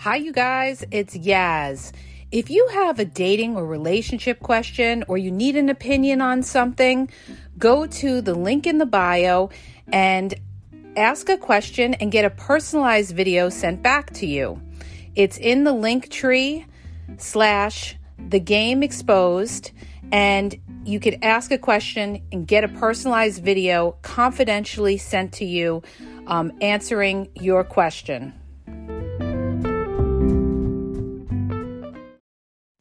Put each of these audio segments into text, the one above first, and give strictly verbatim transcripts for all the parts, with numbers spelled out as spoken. Hi, you guys, it's Yaz. If you have a dating or relationship question or you need an opinion on something, go to the link in the bio and ask a question and get a personalized video sent back to you. It's in the link tree slash the Game Exposed, and you could ask a question and get a personalized video confidentially sent to you um, answering your question.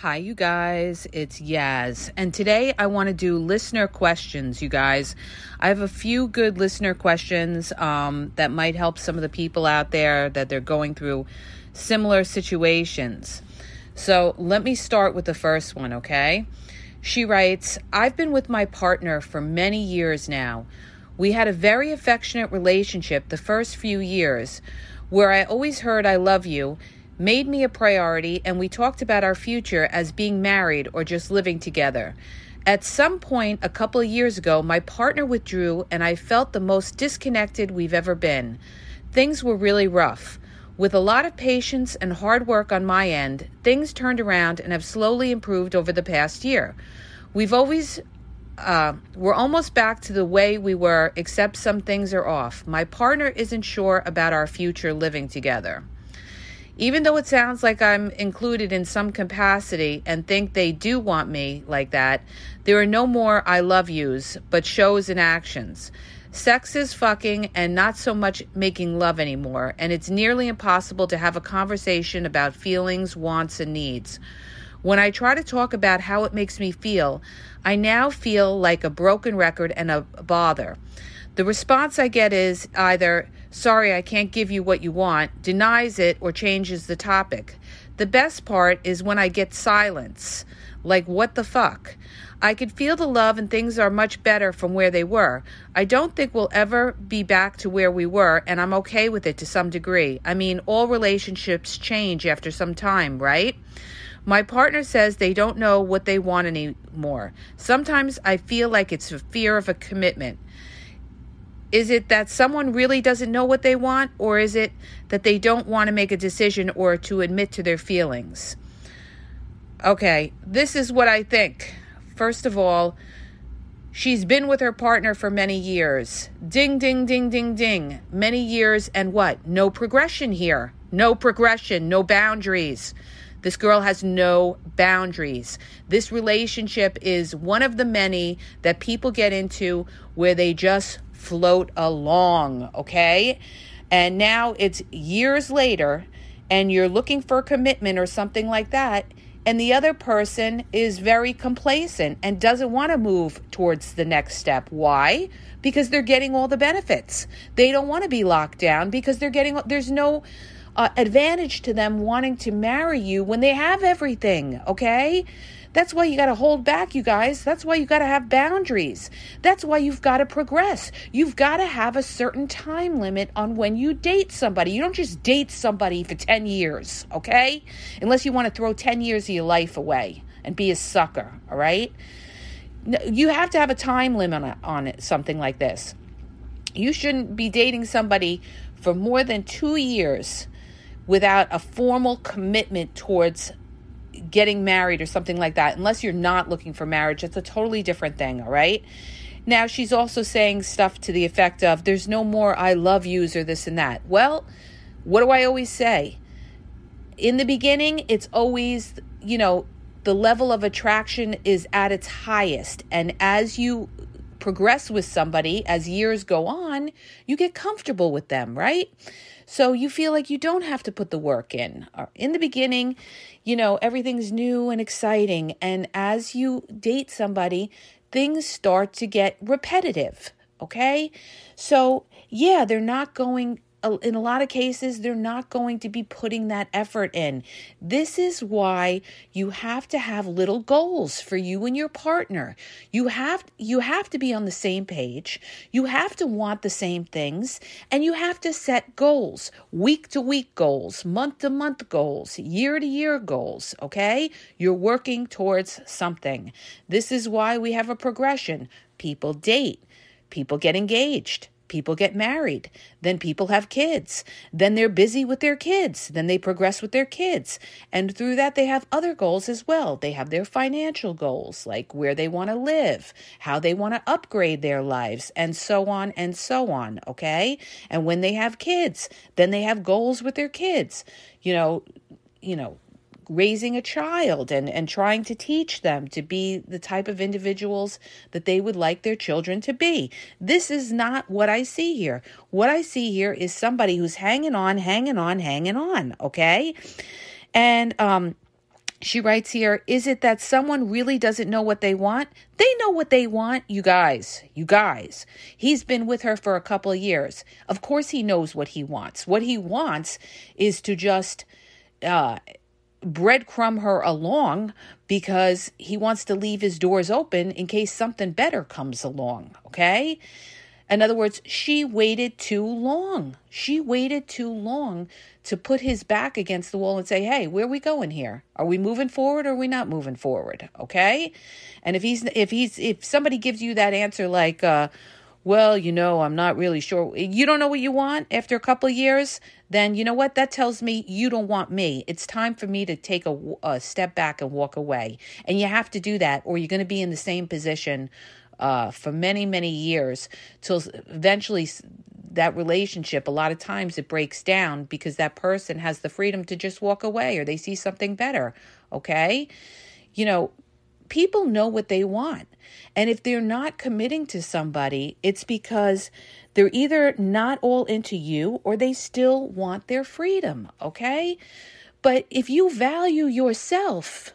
Hi, you guys, it's Yaz, and today I want to do listener questions, you guys. I have a few good listener questions um, that might help some of the people out there that they're going through similar situations. So let me start with the first one, okay? She writes, I've been with my partner for many years now. We had a very affectionate relationship the first few years where I always heard I love you, made me a priority, and we talked about our future as being married or just living together. At some point a couple of years ago, my partner withdrew and I felt the most disconnected we've ever been. Things were really rough. With a lot of patience and hard work on my end, things turned around and have slowly improved over the past year. We've always Uh, we're almost back to the way we were, except some things are off. My partner isn't sure about our future living together. Even though it sounds like I'm included in some capacity and think they do want me like that, there are no more I love yous, but shows and actions. Sex is fucking and not so much making love anymore, and it's nearly impossible to have a conversation about feelings, wants, and needs. When I try to talk about how it makes me feel, I now feel like a broken record and a bother. The response I get is either, sorry, I can't give you what you want, denies it, or changes the topic. The best part is when I get silence, like what the fuck? I could feel the love and things are much better from where they were. I don't think we'll ever be back to where we were, and I'm okay with it to some degree. I mean, all relationships change after some time, right? My partner says they don't know what they want anymore. Sometimes I feel like it's a fear of a commitment. Is it that someone really doesn't know what they want, or is it that they don't want to make a decision or to admit to their feelings? Okay, this is what I think. First of all, she's been with her partner for many years. Ding, ding, ding, ding, ding. Many years and what? No progression here. No progression, no boundaries. This girl has no boundaries. This relationship is one of the many that people get into where they just float along, okay? And now it's years later and you're looking for commitment or something like that, and the other person is very complacent and doesn't want to move towards the next step. Why? Because they're getting all the benefits. They don't want to be locked down because they're getting there's no uh, advantage to them wanting to marry you when they have everything, okay? That's why you got to hold back, you guys. That's why you got to have boundaries. That's why you've got to progress. You've got to have a certain time limit on when you date somebody. You don't just date somebody for ten years, okay? Unless you want to throw ten years of your life away and be a sucker, all right? You have to have a time limit on it, something like this. You shouldn't be dating somebody for more than two years without a formal commitment towards getting married or something like that, unless you're not looking for marriage. It's a totally different thing, all right? Now, she's also saying stuff to the effect of, there's no more I love yous or this and that. Well, what do I always say? In the beginning, it's always, you know, the level of attraction is at its highest. And as you progress with somebody, as years go on, you get comfortable with them, right? So you feel like you don't have to put the work in. In the beginning, you know, everything's new and exciting. And as you date somebody, things start to get repetitive, okay? So yeah, they're not going, in a lot of cases, they're not going to be putting that effort in. This is why you have to have little goals for you and your partner. You have, you have to be on the same page. You have to want the same things, and you have to set goals, week to week goals, month to month goals, year to year goals. Okay. You're working towards something. This is why we have a progression. People date, people get engaged. People get married, then people have kids, then they're busy with their kids, then they progress with their kids. And through that, they have other goals as well. They have their financial goals, like where they want to live, how they want to upgrade their lives, and so on and so on, okay? And when they have kids, then they have goals with their kids, you know, you know, raising a child and, and trying to teach them to be the type of individuals that they would like their children to be. This is not what I see here. What I see here is somebody who's hanging on, hanging on, hanging on, okay? And um, she writes here, is it that someone really doesn't know what they want? They know what they want, you guys, you guys. He's been with her for a couple of years. Of course he knows what he wants. What he wants is to just... uh. breadcrumb her along because he wants to leave his doors open in case something better comes along, okay? In other words, she waited too long. She waited too long to put his back against the wall and say, hey, where are we going here? Are we moving forward or are we not moving forward, okay? And if he's if he's if somebody gives you that answer like, uh, well, you know, I'm not really sure. You don't know what you want after a couple of years? Then you know what? That tells me you don't want me. It's time for me to take a, a step back and walk away. And you have to do that or you're going to be in the same position uh, for many, many years till eventually that relationship, a lot of times it breaks down because that person has the freedom to just walk away or they see something better, okay? You know, people know what they want. And if they're not committing to somebody, it's because they're either not all into you or they still want their freedom, okay? But if you value yourself,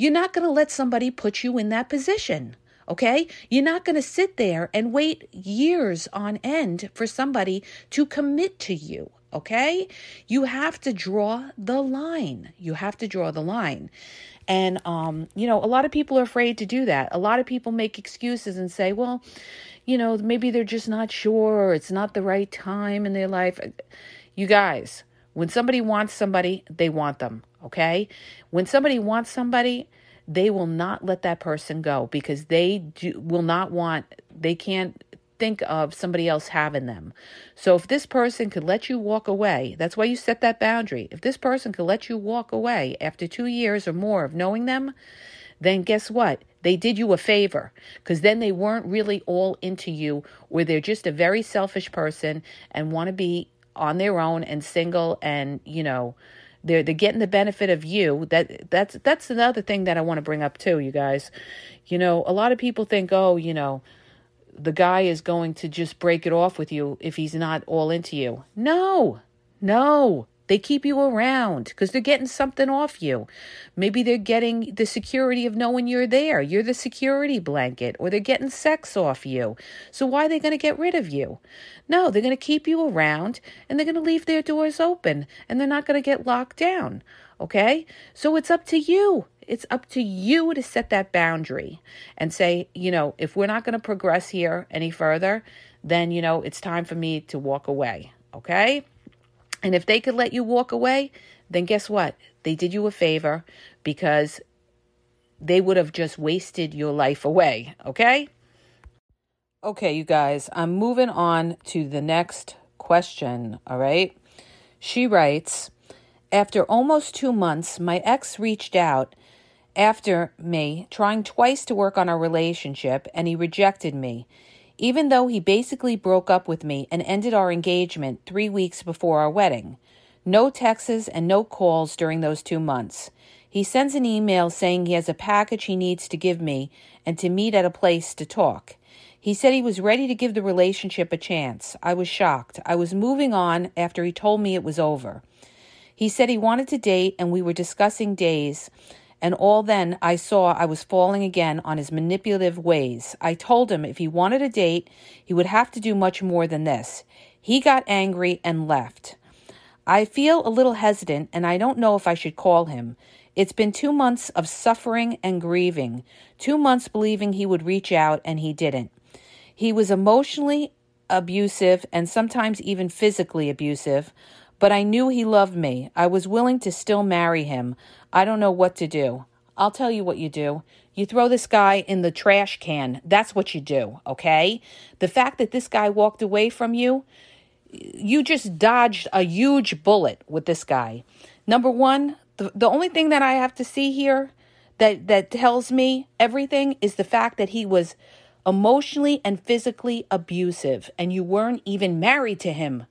you're not going to let somebody put you in that position, okay? You're not going to sit there and wait years on end for somebody to commit to you, okay? You have to draw the line. You have to draw the line. And, um, you know, a lot of people are afraid to do that. A lot of people make excuses and say, well, you know, maybe they're just not sure or it's not the right time in their life. You guys, when somebody wants somebody, they want them, okay? When somebody wants somebody, they will not let that person go because they do, will not want, they can't think of somebody else having them. So if this person could let you walk away, that's why you set that boundary. If this person could let you walk away after two years or more of knowing them, then guess what? They did you a favor because then they weren't really all into you or they're just a very selfish person and want to be on their own and single and, you know, They're they're getting the benefit of you. That that's that's another thing that I want to bring up too, you guys. You know, a lot of people think, oh, you know, the guy is going to just break it off with you if he's not all into you. No, no. They keep you around because they're getting something off you. Maybe they're getting the security of knowing you're there. You're the security blanket, or they're getting sex off you. So why are they going to get rid of you? No, they're going to keep you around and they're going to leave their doors open and they're not going to get locked down. Okay? So it's up to you. It's up to you to set that boundary and say, you know, if we're not going to progress here any further, then, you know, it's time for me to walk away. Okay? And if they could let you walk away, then guess what? They did you a favor because they would have just wasted your life away, okay? Okay, you guys, I'm moving on to the next question, all right? She writes, after almost two months, my ex reached out after me, trying twice to work on our relationship, and he rejected me. Even though he basically broke up with me and ended our engagement three weeks before our wedding. No texts and no calls during those two months. He sends an email saying he has a package he needs to give me and to meet at a place to talk. He said he was ready to give the relationship a chance. I was shocked. I was moving on after he told me it was over. He said he wanted to date and we were discussing days and all then I saw I was falling again on his manipulative ways. I told him if he wanted a date, he would have to do much more than this. He got angry and left. I feel a little hesitant, and I don't know if I should call him. It's been two months of suffering and grieving, two months believing he would reach out, and he didn't. He was emotionally abusive and sometimes even physically abusive, but I knew he loved me. I was willing to still marry him. I don't know what to do. I'll tell you what you do. You throw this guy in the trash can. That's what you do, okay? The fact that this guy walked away from you, you just dodged a huge bullet with this guy. Number one, the, the only thing that I have to see here that, that tells me everything is the fact that he was emotionally and physically abusive, and you weren't even married to him.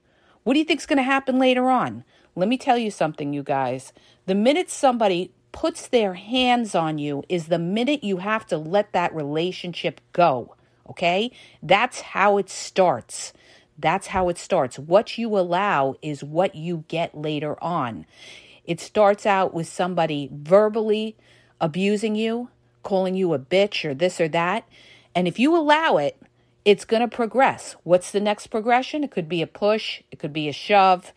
What do you think's going to happen later on? Let me tell you something, you guys. The minute somebody puts their hands on you is the minute you have to let that relationship go, okay? That's how it starts. That's how it starts. What you allow is what you get later on. It starts out with somebody verbally abusing you, calling you a bitch or this or that. And if you allow it, it's going to progress. What's the next progression? It could be a push. It could be a shove.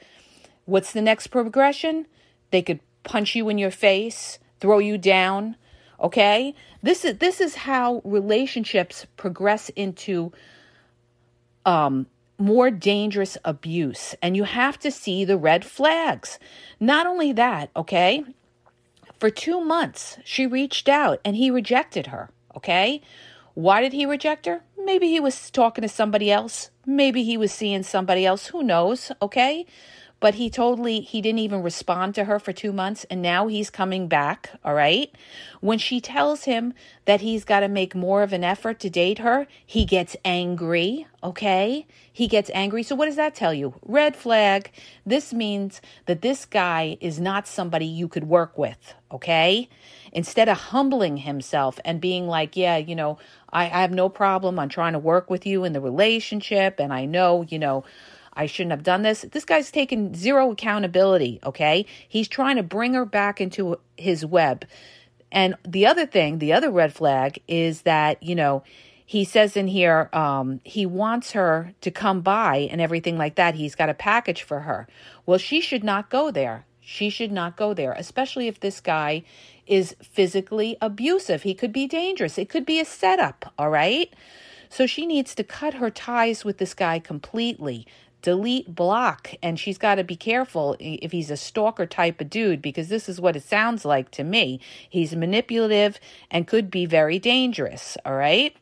What's the next progression? They could punch you in your face, throw you down. Okay? This is this is how relationships progress into um, more dangerous abuse. And you have to see the red flags. Not only that, okay? For two months, she reached out and he rejected her. Okay? Why did he reject her? Maybe he was talking to somebody else. Maybe he was seeing somebody else. Who knows? Okay. But he totally, he didn't even respond to her for two months. And now he's coming back. All right. When she tells him that he's got to make more of an effort to date her, he gets angry. Okay. He gets angry. So what does that tell you? Red flag. This means that this guy is not somebody you could work with. Okay. Instead of humbling himself and being like, yeah, you know, I, I have no problem on trying to work with you in the relationship. And I know, you know, I shouldn't have done this. This guy's taking zero accountability, okay? He's trying to bring her back into his web. And the other thing, the other red flag is that, you know, he says in here, um, he wants her to come by and everything like that. He's got a package for her. Well, she should not go there. She should not go there, especially if this guy is physically abusive. He could be dangerous. It could be a setup, all right? So she needs to cut her ties with this guy completely, delete, block, and she's got to be careful if he's a stalker type of dude, because this is what it sounds like to me. He's manipulative and could be very dangerous, all right?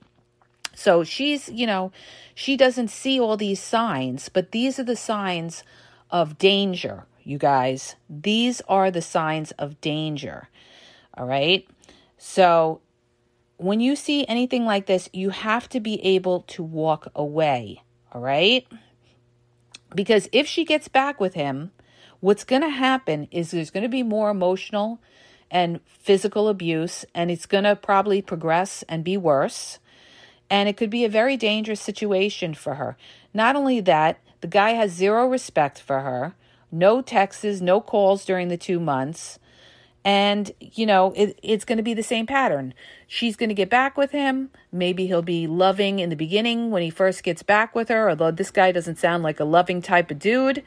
So she's, you know, she doesn't see all these signs, but these are the signs of danger, you guys. These are the signs of danger, all right? So when you see anything like this, you have to be able to walk away, all right? Because if she gets back with him, what's going to happen is there's going to be more emotional and physical abuse, and it's going to probably progress and be worse. And it could be a very dangerous situation for her. Not only that, the guy has zero respect for her, no texts, no calls during the two months. And, you know, it, it's going to be the same pattern. She's going to get back with him. Maybe he'll be loving in the beginning when he first gets back with her, although this guy doesn't sound like a loving type of dude.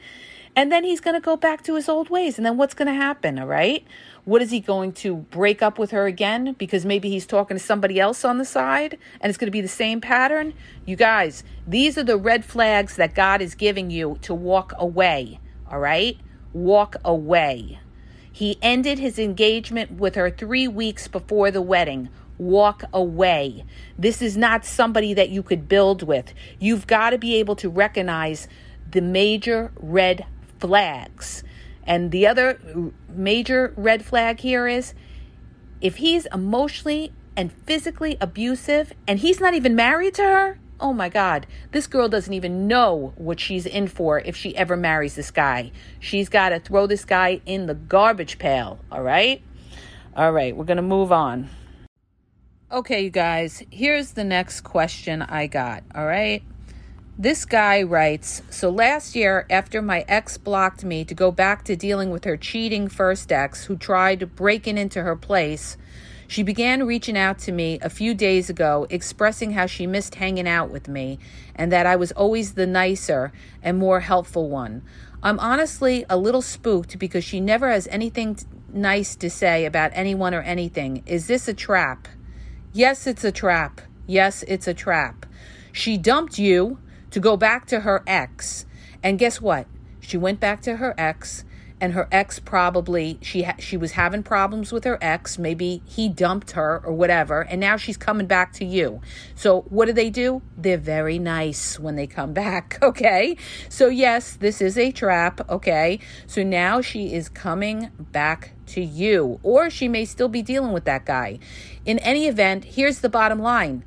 And then he's going to go back to his old ways. And then what's going to happen, all right? What is he going to break up with her again? Because maybe he's talking to somebody else on the side and it's going to be the same pattern. You guys, these are the red flags that God is giving you to walk away, all right? Walk away. He ended his engagement with her three weeks before the wedding. Walk away. This is not somebody that you could build with. You've got to be able to recognize the major red flags. And the other major red flag here is if he's emotionally and physically abusive and he's not even married to her, oh my God, this girl doesn't even know what she's in for if she ever marries this guy. She's got to throw this guy in the garbage pail, all right? All right, we're going to move on. Okay, you guys, here's the next question I got, all right? This guy writes, so last year after my ex blocked me to go back to dealing with her cheating first ex who tried breaking into her place, she began reaching out to me a few days ago expressing how she missed hanging out with me and that I was always the nicer and more helpful one. I'm honestly a little spooked because she never has anything nice to say about anyone or anything. Is this a trap? Yes, it's a trap. Yes, it's a trap. She dumped you to go back to her ex. And guess what? She went back to her ex, and her ex probably, she ha- she was having problems with her ex. Maybe he dumped her or whatever, and now she's coming back to you. So what do they do? They're very nice when they come back, okay? So yes, this is a trap, okay? So now she is coming back to you, or she may still be dealing with that guy. In any event, here's the bottom line.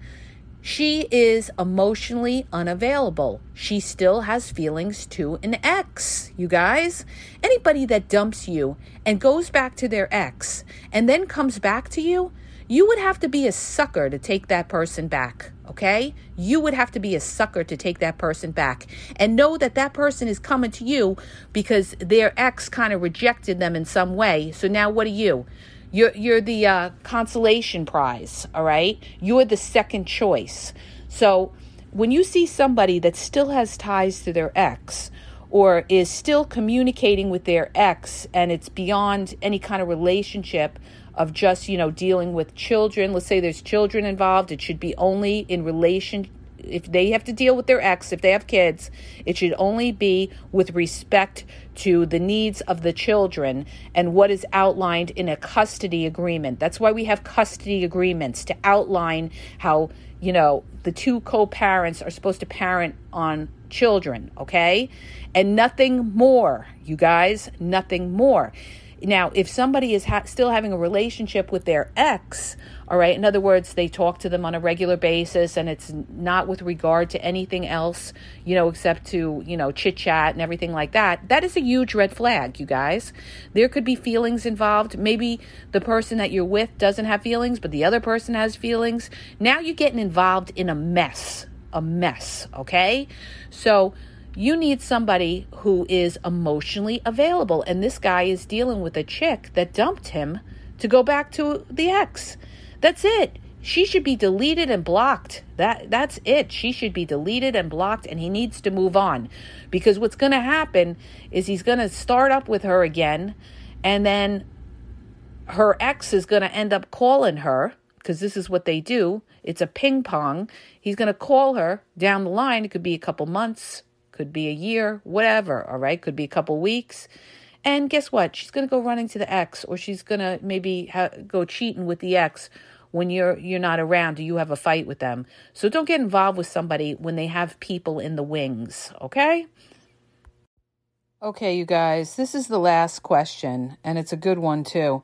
She is emotionally unavailable. She still has feelings to an ex, you guys. Anybody that dumps you and goes back to their ex and then comes back to you, you would have to be a sucker to take that person back, okay? You would have to be a sucker to take that person back. And know that that person is coming to you because their ex kind of rejected them in some way. So now what do you? You're you're the uh, consolation prize, all right? You're the second choice. So when you see somebody that still has ties to their ex or is still communicating with their ex and it's beyond any kind of relationship of just, you know, dealing with children, let's say there's children involved, it should be only in relation, if they have to deal with their ex, if they have kids, it should only be with respect to the needs of the children and what is outlined in a custody agreement. That's why we have custody agreements, to outline how, you know, the two co-parents are supposed to parent on children, okay? And nothing more, you guys, nothing more. Now, if somebody is ha- still having a relationship with their ex, all right, in other words, they talk to them on a regular basis and it's not with regard to anything else, you know, except to, you know, chit chat and everything like that, that is a huge red flag, you guys. There could be feelings involved. Maybe the person that you're with doesn't have feelings, but the other person has feelings. Now you're getting involved in a mess, a mess, okay? So you need somebody who is emotionally available. And this guy is dealing with a chick that dumped him to go back to the ex. That's it. She should be deleted and blocked. That that's it. She should be deleted and blocked, and he needs to move on. Because what's going to happen is he's going to start up with her again, and then her ex is going to end up calling her, because this is what they do. It's a ping pong. He's going to call her down the line. It could be a couple months, could be a year, whatever, all right? Could be a couple weeks. And guess what? She's going to go running to the ex, or she's going to maybe ha- go cheating with the ex when you're you're not around or you have a fight with them. So don't get involved with somebody when they have people in the wings, okay? Okay, you guys, this is the last question, and it's a good one too.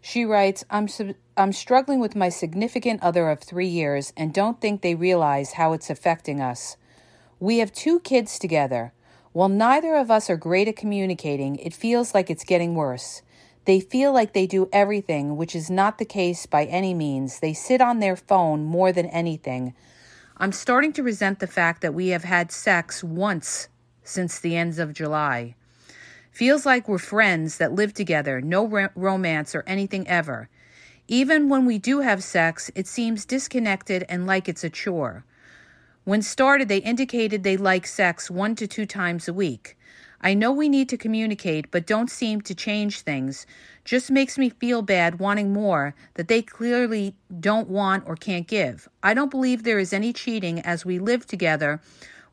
She writes, I'm sub- I'm struggling with my significant other of three years and don't think they realize how it's affecting us. We have two kids together. While neither of us are great at communicating, it feels like it's getting worse. They feel like they do everything, which is not the case by any means. They sit on their phone more than anything. I'm starting to resent the fact that we have had sex once since the end of July. Feels like we're friends that live together, no r- romance or anything ever. Even when we do have sex, it seems disconnected and like it's a chore. When started, they indicated they like sex one to two times a week. I know we need to communicate, but don't seem to change things. Just makes me feel bad wanting more that they clearly don't want or can't give. I don't believe there is any cheating as we live together,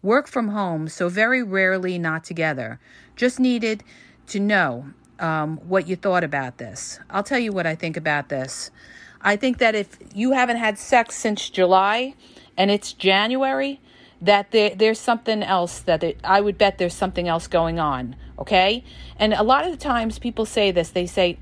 work from home, so very rarely not together. Just needed to know um, what you thought about this. I'll tell you what I think about this. I think that if you haven't had sex since July and it's January, that there, there's something else that it, I would bet there's something else going on, okay? And a lot of the times people say this, they say,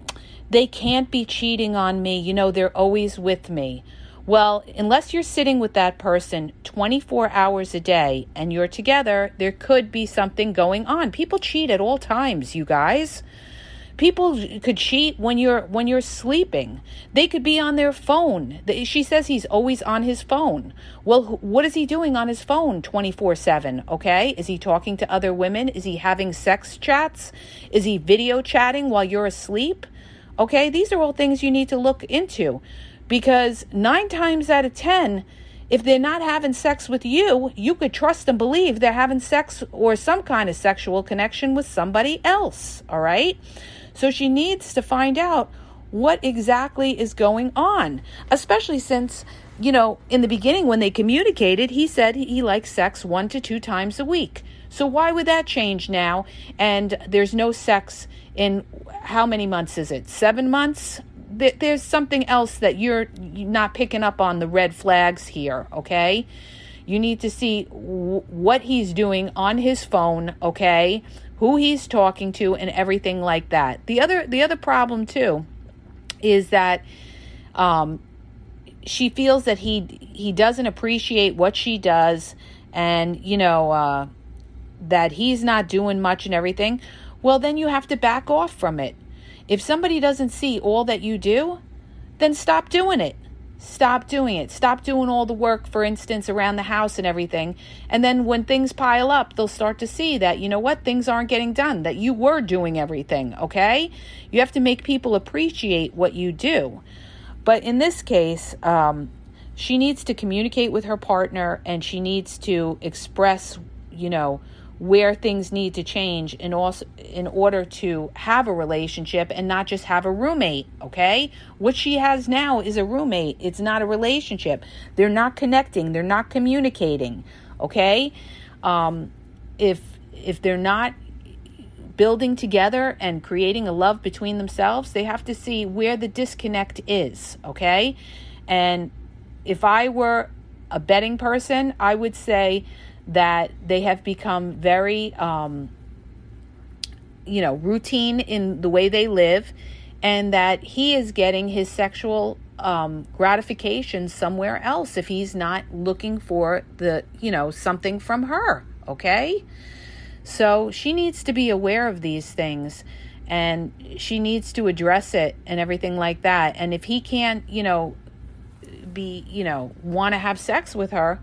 they can't be cheating on me. You know, they're always with me. Well, unless you're sitting with that person twenty-four hours a day and you're together, there could be something going on. People cheat at all times, you guys. People could cheat when you're when you're sleeping. They could be on their phone. She says he's always on his phone. Well, what is he doing on his phone twenty-four seven, okay? Is he talking to other women? Is he having sex chats? Is he video chatting while you're asleep? Okay, these are all things you need to look into, because nine times out of ten, if they're not having sex with you, you could trust and believe they're having sex or some kind of sexual connection with somebody else, all right? So she needs to find out what exactly is going on, especially since, you know, in the beginning when they communicated, he said he likes sex one to two times a week. So why would that change now? And there's no sex in how many months is it? Seven months? There's something else that you're not picking up on, the red flags here, okay? You need to see what he's doing on his phone, okay? Who he's talking to and everything like that. The other, the other problem too is that um, she feels that he he doesn't appreciate what she does, and, you know, uh, that he's not doing much and everything. Well, then you have to back off from it. If somebody doesn't see all that you do, then stop doing it. Stop doing it. Stop doing all the work, for instance, around the house and everything. And then when things pile up, they'll start to see that, you know what, things aren't getting done, that you were doing everything, okay? You have to make people appreciate what you do. But in this case, um, she needs to communicate with her partner, and she needs to express, you know, where things need to change in also in order to have a relationship and not just have a roommate, okay? What she has now is a roommate. It's not a relationship. They're not connecting. They're not communicating, okay? Um, if if they're not building together and creating a love between themselves, they have to see where the disconnect is, okay? And if I were a betting person, I would say that they have become very, um, you know, routine in the way they live, and that he is getting his sexual um, gratification somewhere else if he's not looking for the, you know, something from her, okay? So she needs to be aware of these things, and she needs to address it and everything like that. And if he can't, you know, be, you know, want to have sex with her,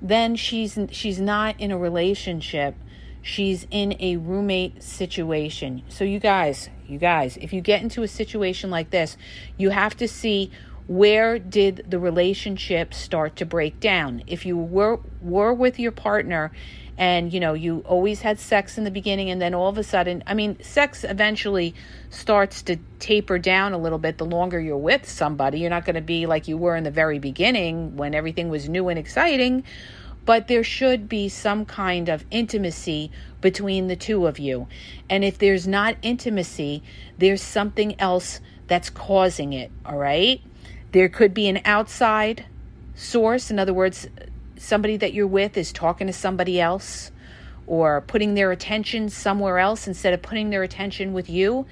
then she's she's not in a relationship. She's in a roommate situation. So you guys, you guys, if you get into a situation like this, you have to see where did the relationship start to break down. If you were were with your partner and, you know, you always had sex in the beginning, and then all of a sudden, I mean, sex eventually starts to taper down a little bit the longer you're with somebody. You're not going to be like you were in the very beginning when everything was new and exciting, but there should be some kind of intimacy between the two of you. And if there's not intimacy, there's something else that's causing it, all right? There could be an outside source. In other words, somebody that you're with is talking to somebody else or putting their attention somewhere else instead of putting their attention with you.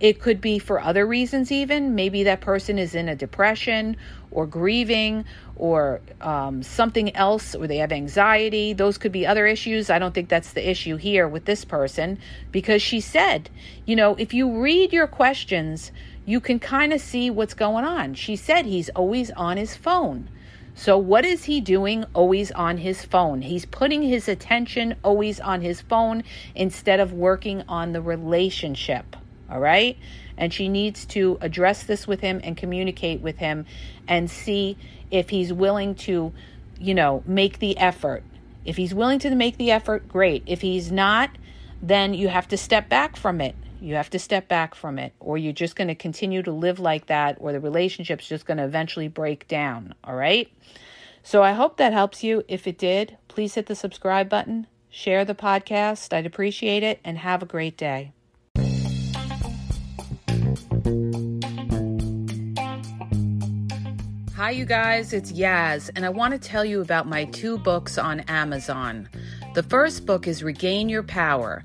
It could be for other reasons even. Maybe that person is in a depression or grieving or um, something else, or they have anxiety. Those could be other issues. I don't think that's the issue here with this person, because she said, you know, if you read your questions, you can kind of see what's going on. She said he's always on his phone. So what is he doing always on his phone? He's putting his attention always on his phone instead of working on the relationship, all right? And she needs to address this with him and communicate with him and see if he's willing to, you know, make the effort. If he's willing to make the effort, great. If he's not, then you have to step back from it. You have to step back from it, or you're just going to continue to live like that, or the relationship's just going to eventually break down, all right? So I hope that helps you. If it did, please hit the subscribe button, share the podcast. I'd appreciate it, and have a great day. Hi, you guys, it's Yaz, and I want to tell you about my two books on Amazon. The first book is Regain Your Power.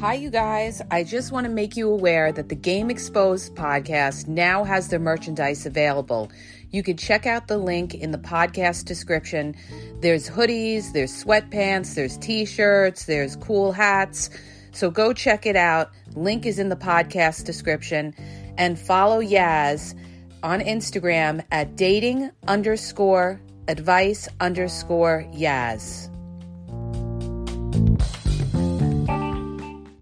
Hi, you guys. I just want to make you aware that the Game Exposed podcast now has their merchandise available. You can check out the link in the podcast description. There's hoodies, there's sweatpants, there's t-shirts, there's cool hats. So go check it out. Link is in the podcast description. And follow Yaz on Instagram at dating underscore advice underscore yaz.